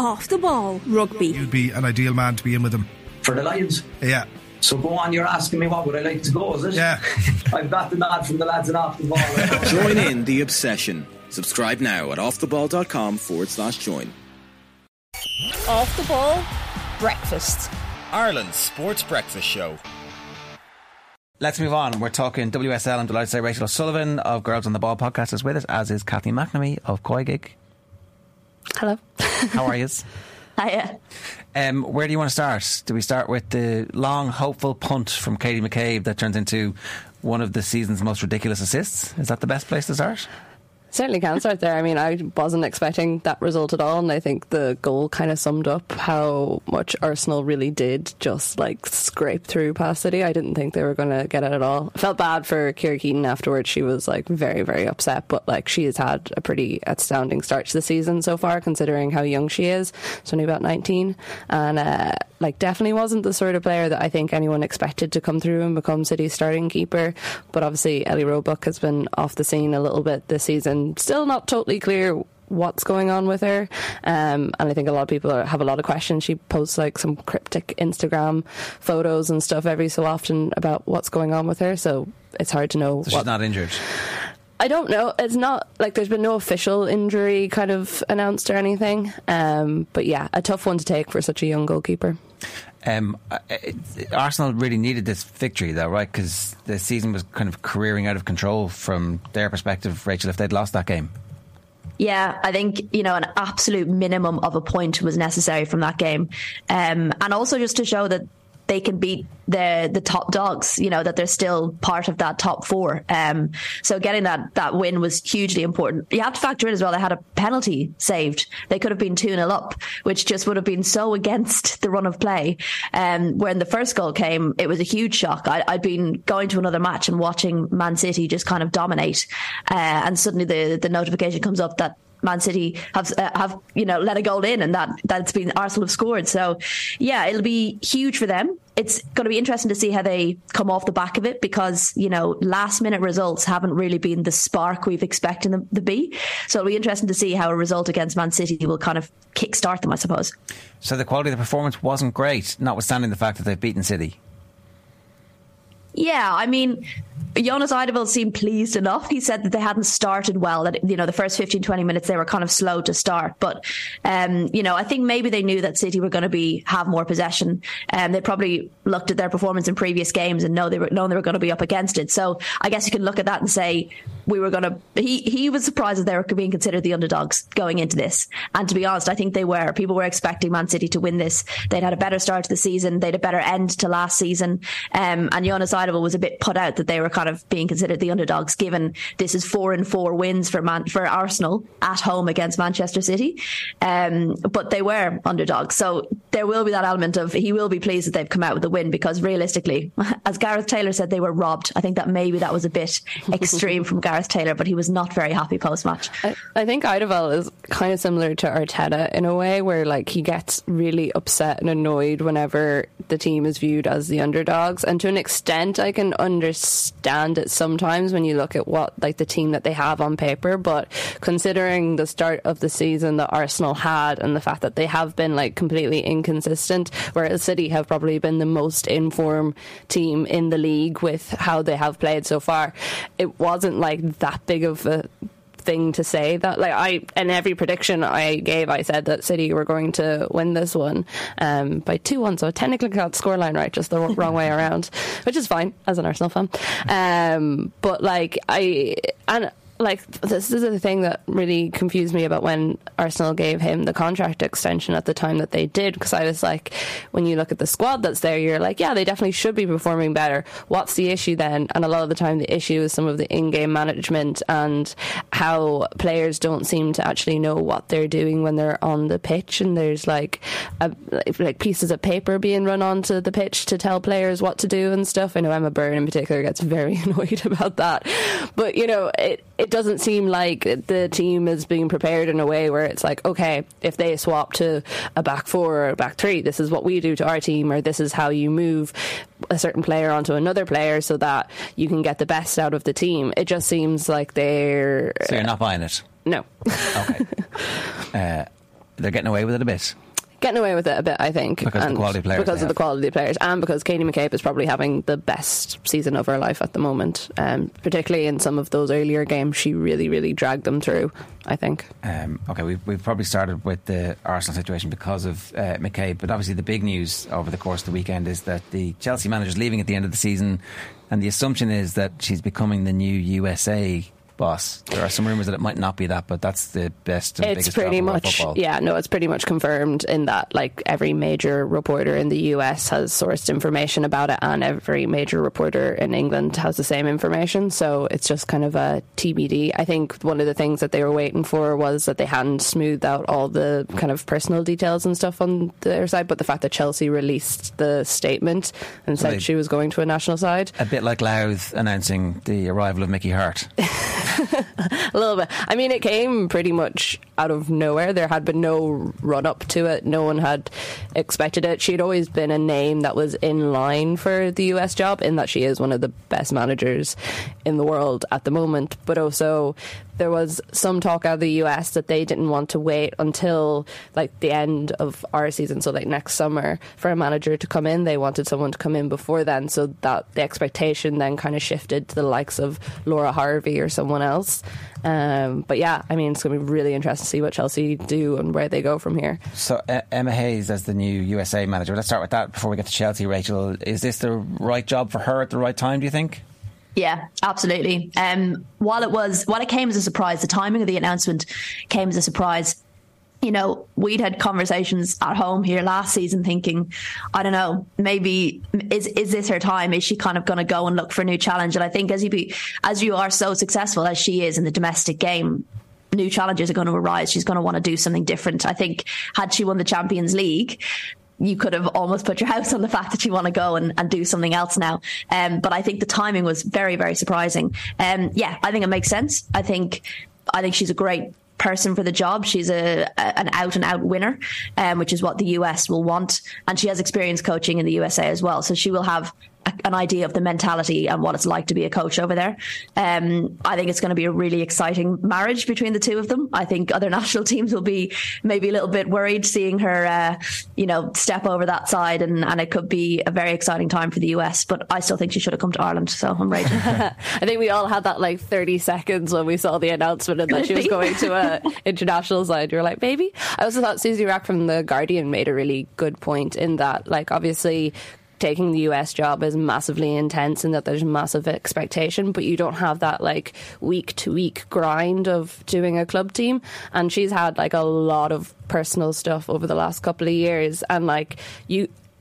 Off the Ball Rugby. You'd be an ideal man to be in with them. For the Lions? Yeah. So go on, you're asking me what would I like to go, is it? Yeah. I've got the nod from the lads and Off the Ball. Right? Join in the obsession. Subscribe now at offtheball.com/join. Off the Ball Breakfast. Ireland's sports breakfast show. Let's move on. We're talking WSL. I'm delighted to say Rachel O'Sullivan of Girls on the Ball podcast is with us, as is Katie McCabe of Koi Gig. Hello. How are you? Hiya. Where do you want to start? Do we start with the long, hopeful punt from Katie McCabe that turns into one of the season's most ridiculous assists? Is that the best place to start? Certainly can start there. I mean, I wasn't expecting that result at all, and I think the goal kind of summed up how much Arsenal really did just like scrape through past City. I didn't think they were going to get it at all. I felt bad for Keira Keaton afterwards. She was like very, very upset, but like she has had a pretty astounding start to the season so far, considering how young she is. She's only about 19, and like definitely wasn't the sort of player that I think anyone expected to come through and become City's starting keeper. But obviously Ellie Roebuck has been off the scene a little bit this season. Still not totally clear what's going on with her, and I think a lot of people have a lot of questions. She posts like some cryptic Instagram photos and stuff every so often about what's going on with her, so it's hard to know. So she's not injured? I don't know. It's not like there's been no official injury kind of announced or anything, but yeah, a tough one to take for such a young goalkeeper. Arsenal really needed this victory though, right? Because the season was kind of careering out of control from their perspective, Rachel, if they'd lost that game. Yeah, I think, you know, an absolute minimum of a point was necessary from that game. And also just to show that they can beat the top dogs, you know, that they're still part of that top four. So getting that win was hugely important. You have to factor in as well, they had a penalty saved. They could have been 2-0 up, which just would have been so against the run of play. When the first goal came, it was a huge shock. I'd been going to another match and watching Man City just kind of dominate. And suddenly the notification comes up that Man City have you know, let a goal in, and that's been Arsenal have scored. So yeah, it'll be huge for them. It's going to be interesting to see how they come off the back of it, because, you know, last minute results haven't really been the spark we've expected them to be. So it'll be interesting to see how a result against Man City will kind of kickstart them, I suppose. So the quality of the performance wasn't great, notwithstanding the fact that they've beaten City. Yeah, I mean, Jonas Eideville seemed pleased enough. He said that they hadn't started well, that, you know, the first 15-20 minutes they were kind of slow to start. But, you know, I think maybe they knew that City were going to have more possession. They probably looked at their performance in previous games and know they were going to be up against it. So I guess you can look at that and say we were going to... He was surprised that they were being considered the underdogs going into this. And to be honest, I think they were. People were expecting Man City to win this. They'd had a better start to the season. They'd a better end to last season. And Jonas Eideville was a bit put out that they were kind of being considered the underdogs, given this is 4-4 wins for Arsenal at home against Manchester City, but they were underdogs. So there will be that element of he will be pleased that they've come out with the win, because realistically, as Gareth Taylor said, they were robbed. I think that maybe that was a bit extreme from Gareth Taylor, but he was not very happy post-match. I think Eideville is kind of similar to Arteta in a way, where like he gets really upset and annoyed whenever the team is viewed as the underdogs, and to an extent I can understand it sometimes when you look at what like the team that they have on paper. But considering the start of the season that Arsenal had and the fact that they have been like completely inconsistent, whereas City have probably been the most in-form team in the league with how they have played so far, it wasn't like that big of a thing to say that like in every prediction I gave, I said that City were going to win this one by 2-1, so I technically got the scoreline right, just the wrong way around, which is fine as an Arsenal fan. But like this is the thing that really confused me about when Arsenal gave him the contract extension at the time that they did, because I was like, when you look at the squad that's there, you're like, yeah, they definitely should be performing better. What's the issue then? And a lot of the time the issue is some of the in-game management and how players don't seem to actually know what they're doing when they're on the pitch, and there's like pieces of paper being run onto the pitch to tell players what to do and stuff. I know Emma Byrne in particular gets very annoyed about that, but you know, it doesn't seem like the team is being prepared in a way where it's like, okay, if they swap to a back four or a back three, this is what we do to our team, or this is how you move a certain player onto another player so that you can get the best out of the team. It just seems like they're... So you're not buying it? No. Okay. they're getting away with it a bit. Getting away with it a bit, I think. Because of the quality players. Because of the quality players. And because Katie McCabe is probably having the best season of her life at the moment. Particularly in some of those earlier games, she really, really dragged them through, I think. OK, we've probably started with the Arsenal situation because of McCabe. But obviously the big news over the course of the weekend is that the Chelsea manager's leaving at the end of the season. And the assumption is that she's becoming the new USA boss. There are some rumours that it might not be that, but that's the best and biggest job in world football. Yeah, no, it's pretty much confirmed in that, like, every major reporter in the US has sourced information about it, and every major reporter in England has the same information, so it's just kind of a TBD. I think one of the things that they were waiting for was that they hadn't smoothed out all the kind of personal details and stuff on their side, but the fact that Chelsea released the statement and said she was going to a national side. A bit like Louth announcing the arrival of Mickey Hart. A little bit. I mean, it came pretty much out of nowhere. There had been no run up to it. No one had expected it. She'd always been a name that was in line for the US job, in that she is one of the best managers in the world at the moment. But also, there was some talk out of the US that they didn't want to wait until, like, the end of our season, so like next summer, for a manager to come in. They wanted someone to come in before then, so that the expectation then kind of shifted to the likes of Laura Harvey or someone else. But yeah, I mean, it's going to be really interesting to see what Chelsea do and where they go from here. So Emma Hayes as the new USA manager, let's start with that before we get to Chelsea. Rachel, is this the right job for her at the right time, do you think? Yeah, absolutely. While it came as a surprise, the timing of the announcement came as a surprise. You know, we'd had conversations at home here last season thinking, I don't know, maybe is this her time? Is she kind of going to go and look for a new challenge? And I think as you are so successful as she is in the domestic game, new challenges are going to arise. She's going to want to do something different. I think had she won the Champions League, you could have almost put your house on the fact that you want to go and do something else now. But I think the timing was very, very surprising. Yeah, I think it makes sense. I think she's a great person for the job. She's an out and out winner, which is what the US will want. And she has experience coaching in the USA as well. So she will have an idea of the mentality and what it's like to be a coach over there. I think it's going to be a really exciting marriage between the two of them. I think other national teams will be maybe a little bit worried seeing her, step over that side, and it could be a very exciting time for the US. But I still think she should have come to Ireland, so I'm raging. I think we all had that 30 seconds when we saw the announcement and that she was going to an international side. You were like, baby. I also thought Susie Rack from The Guardian made a really good point in that, obviously, taking the US job is massively intense and that there's massive expectation, but you don't have that week to week grind of doing a club team. And she's had a lot of personal stuff over the last couple of years, and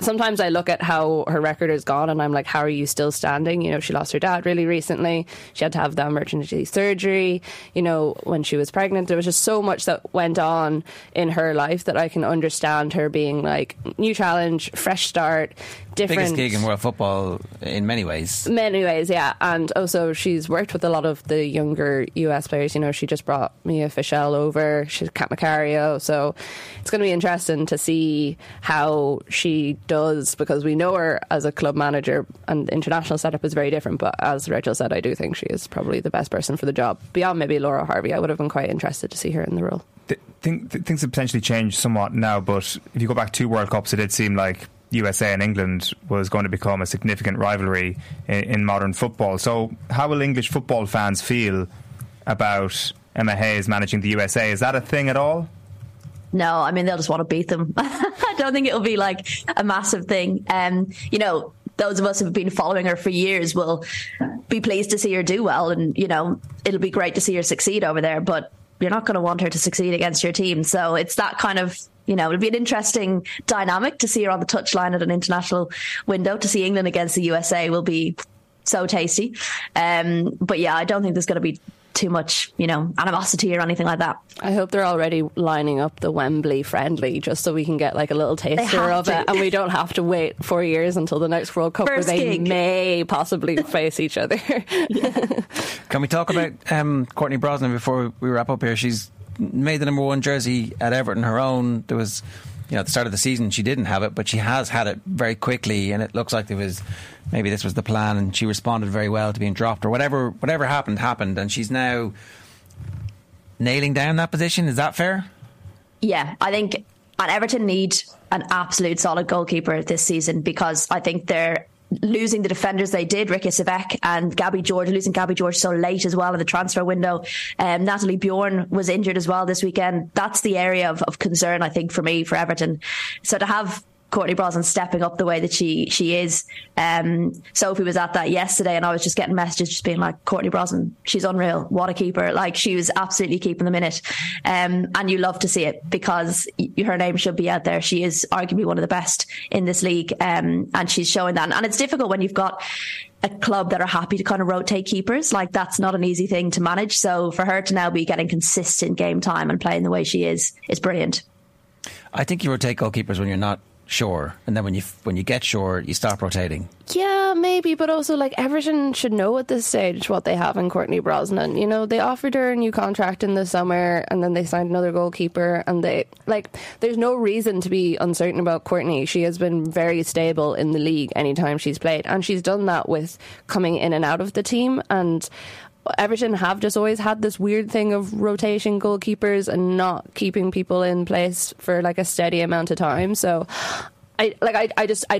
sometimes I look at how her record has gone and I'm like, how are you still standing? You know, she lost her dad really recently. She had to have the emergency surgery, when she was pregnant. There was just so much that went on in her life that I can understand her being new challenge, fresh start, different. Biggest gig in world football in many ways. Many ways, yeah. And also she's worked with a lot of the younger US players. You know, she just brought Mia Fischel over. She's Kat Macario. So it's going to be interesting to see how she does, because we know her as a club manager and the international setup is very different, but as Rachel said, I do think she is probably the best person for the job. Beyond maybe Laura Harvey, I would have been quite interested to see her in the role. Things have potentially changed somewhat now, but if you go back two World Cups, it did seem like USA and England was going to become a significant rivalry in modern football. So how will English football fans feel about Emma Hayes managing the USA? Is that a thing at all? No, I mean, they'll just want to beat them. I don't think it'll be a massive thing. Those of us who have been following her for years will be pleased to see her do well. And, it'll be great to see her succeed over there. But you're not going to want her to succeed against your team. So it's that kind of, it'll be an interesting dynamic to see her on the touchline at an international window. To see England against the USA will be so tasty. But yeah, I don't think there's going to be too much, animosity or anything like that. I hope they're already lining up the Wembley friendly just so we can get a little taster of it, and we don't have to wait 4 years until the next World Cup where they may possibly face each other. Yeah. Can we talk about Courtney Brosnan before we wrap up here? She's made the #1 jersey at Everton her own. There was, at the start of the season she didn't have it, but she has had it very quickly, and it looks like there was. Maybe this was the plan, and she responded very well to being dropped, or whatever happened, and she's now nailing down that position. Is that fair? Yeah, I think Everton need an absolute solid goalkeeper this season, because I think they're losing the defenders they did, Ricky Sivek and Gabby George, losing Gabby George so late as well in the transfer window. Natalie Bjorn was injured as well this weekend. That's the area of concern, I think, for me, for Everton. So to have Courtney Brosnan stepping up the way that she is. Sophie was at that yesterday and I was just getting messages just being like, Courtney Brosnan, she's unreal. What a keeper. Like, she was absolutely keeping them in it. And you love to see it, because her name should be out there. She is arguably one of the best in this league. And she's showing that. And it's difficult when you've got a club that are happy to kind of rotate keepers. Like, that's not an easy thing to manage. So for her to now be getting consistent game time and playing the way she is brilliant. I think you rotate goalkeepers when you're not sure, and then when you get sure, you stop rotating. Yeah, maybe, but also, like, Everton should know at this stage what they have in Courtney Brosnan. You know, they offered her a new contract in the summer, and then they signed another goalkeeper, and they, like, there's no reason to be uncertain about Courtney. She has been very stable in the league anytime she's played, and she's done that with coming in and out of the team. And Everton have just always had this weird thing of rotation goalkeepers and not keeping people in place for like a steady amount of time. So I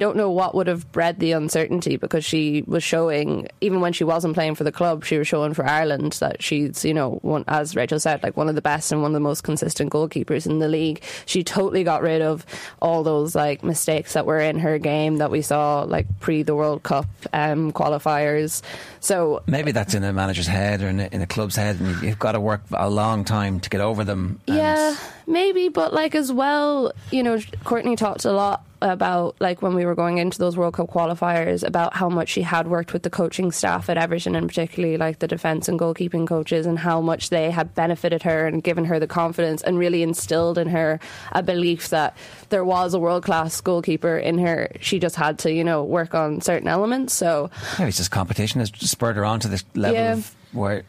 don't know what would have bred the uncertainty, because she was showing, even when she wasn't playing for the club, she was showing for Ireland that she's, you know, one, as Rachel said, like one of the best and one of the most consistent goalkeepers in the league. She totally got rid of all those like mistakes that were in her game that we saw like pre the World Cup qualifiers. So maybe that's in a manager's head or in a club's head, and you've got to work a long time to get over them. Yeah, maybe, but like as well, you know, Courtney talked a lot about, like, when we were going into those World Cup qualifiers, about how much she had worked with the coaching staff at Everton, and particularly like the defence and goalkeeping coaches, and how much they had benefited her and given her the confidence and really instilled in her a belief that there was a world-class goalkeeper in her. She just had to, you know, work on certain elements. So maybe it's just competition has spurred her on to this level of where...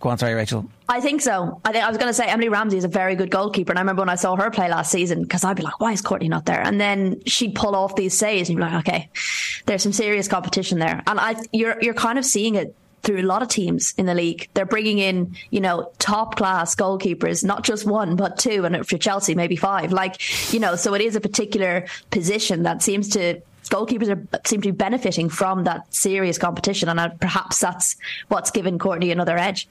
Go on, sorry, Rachel. I think so. I was going to say Emily Ramsey is a very good goalkeeper, and I remember when I saw her play last season, because I'd be like, why is Courtney not there? And then she'd pull off these saves, and you'd be like, okay, there's some serious competition there. And you're kind of seeing it through a lot of teams in the league. They're bringing in, you know, top class goalkeepers, not just one, but two, and for Chelsea, maybe five. Like, you know, so it is a particular position that seems to... Goalkeepers seem to be benefiting from that serious competition, and perhaps that's what's given Courtney another edge.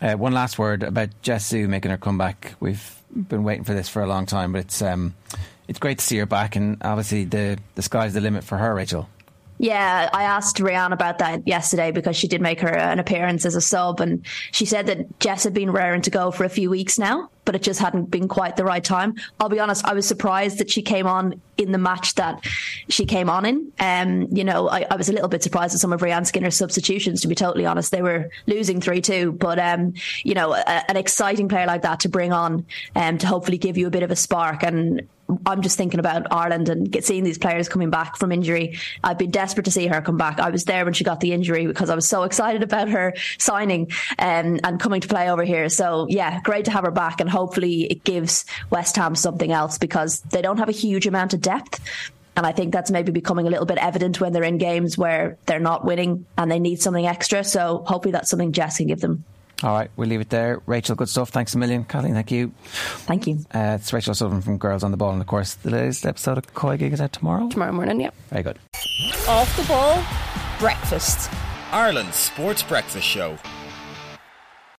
One last word about Jessie making her comeback. We've been waiting for this for a long time, but it's great to see her back, and obviously the sky's the limit for her, Rachel. Yeah, I asked Rianne about that yesterday, because she did make her an appearance as a sub, and she said that Jess had been raring to go for a few weeks now, but it just hadn't been quite the right time. I'll be honest, I was surprised that she came on in the match that she came on in. You know, I was a little bit surprised at some of Rianne Skinner's substitutions, to be totally honest. They were losing 3-2, but, you know, an exciting player like that to bring on to hopefully give you a bit of a spark. And I'm just thinking about Ireland and seeing these players coming back from injury. I've been desperate to see her come back. I was there when she got the injury, because I was so excited about her signing and coming to play over here. So yeah, great to have her back, and hopefully it gives West Ham something else, because they don't have a huge amount of depth. And I think that's maybe becoming a little bit evident when they're in games where they're not winning and they need something extra. So hopefully that's something Jess can give them. All right, we'll leave it there. Rachel, good stuff. Thanks a million. Kathleen, thank you. Thank you. It's Rachel O'Sullivan from Girls on the Ball. And of course, the latest episode of Koi Gig is out tomorrow. Tomorrow morning, yeah. Very good. Off the Ball Breakfast. Ireland's sports breakfast show.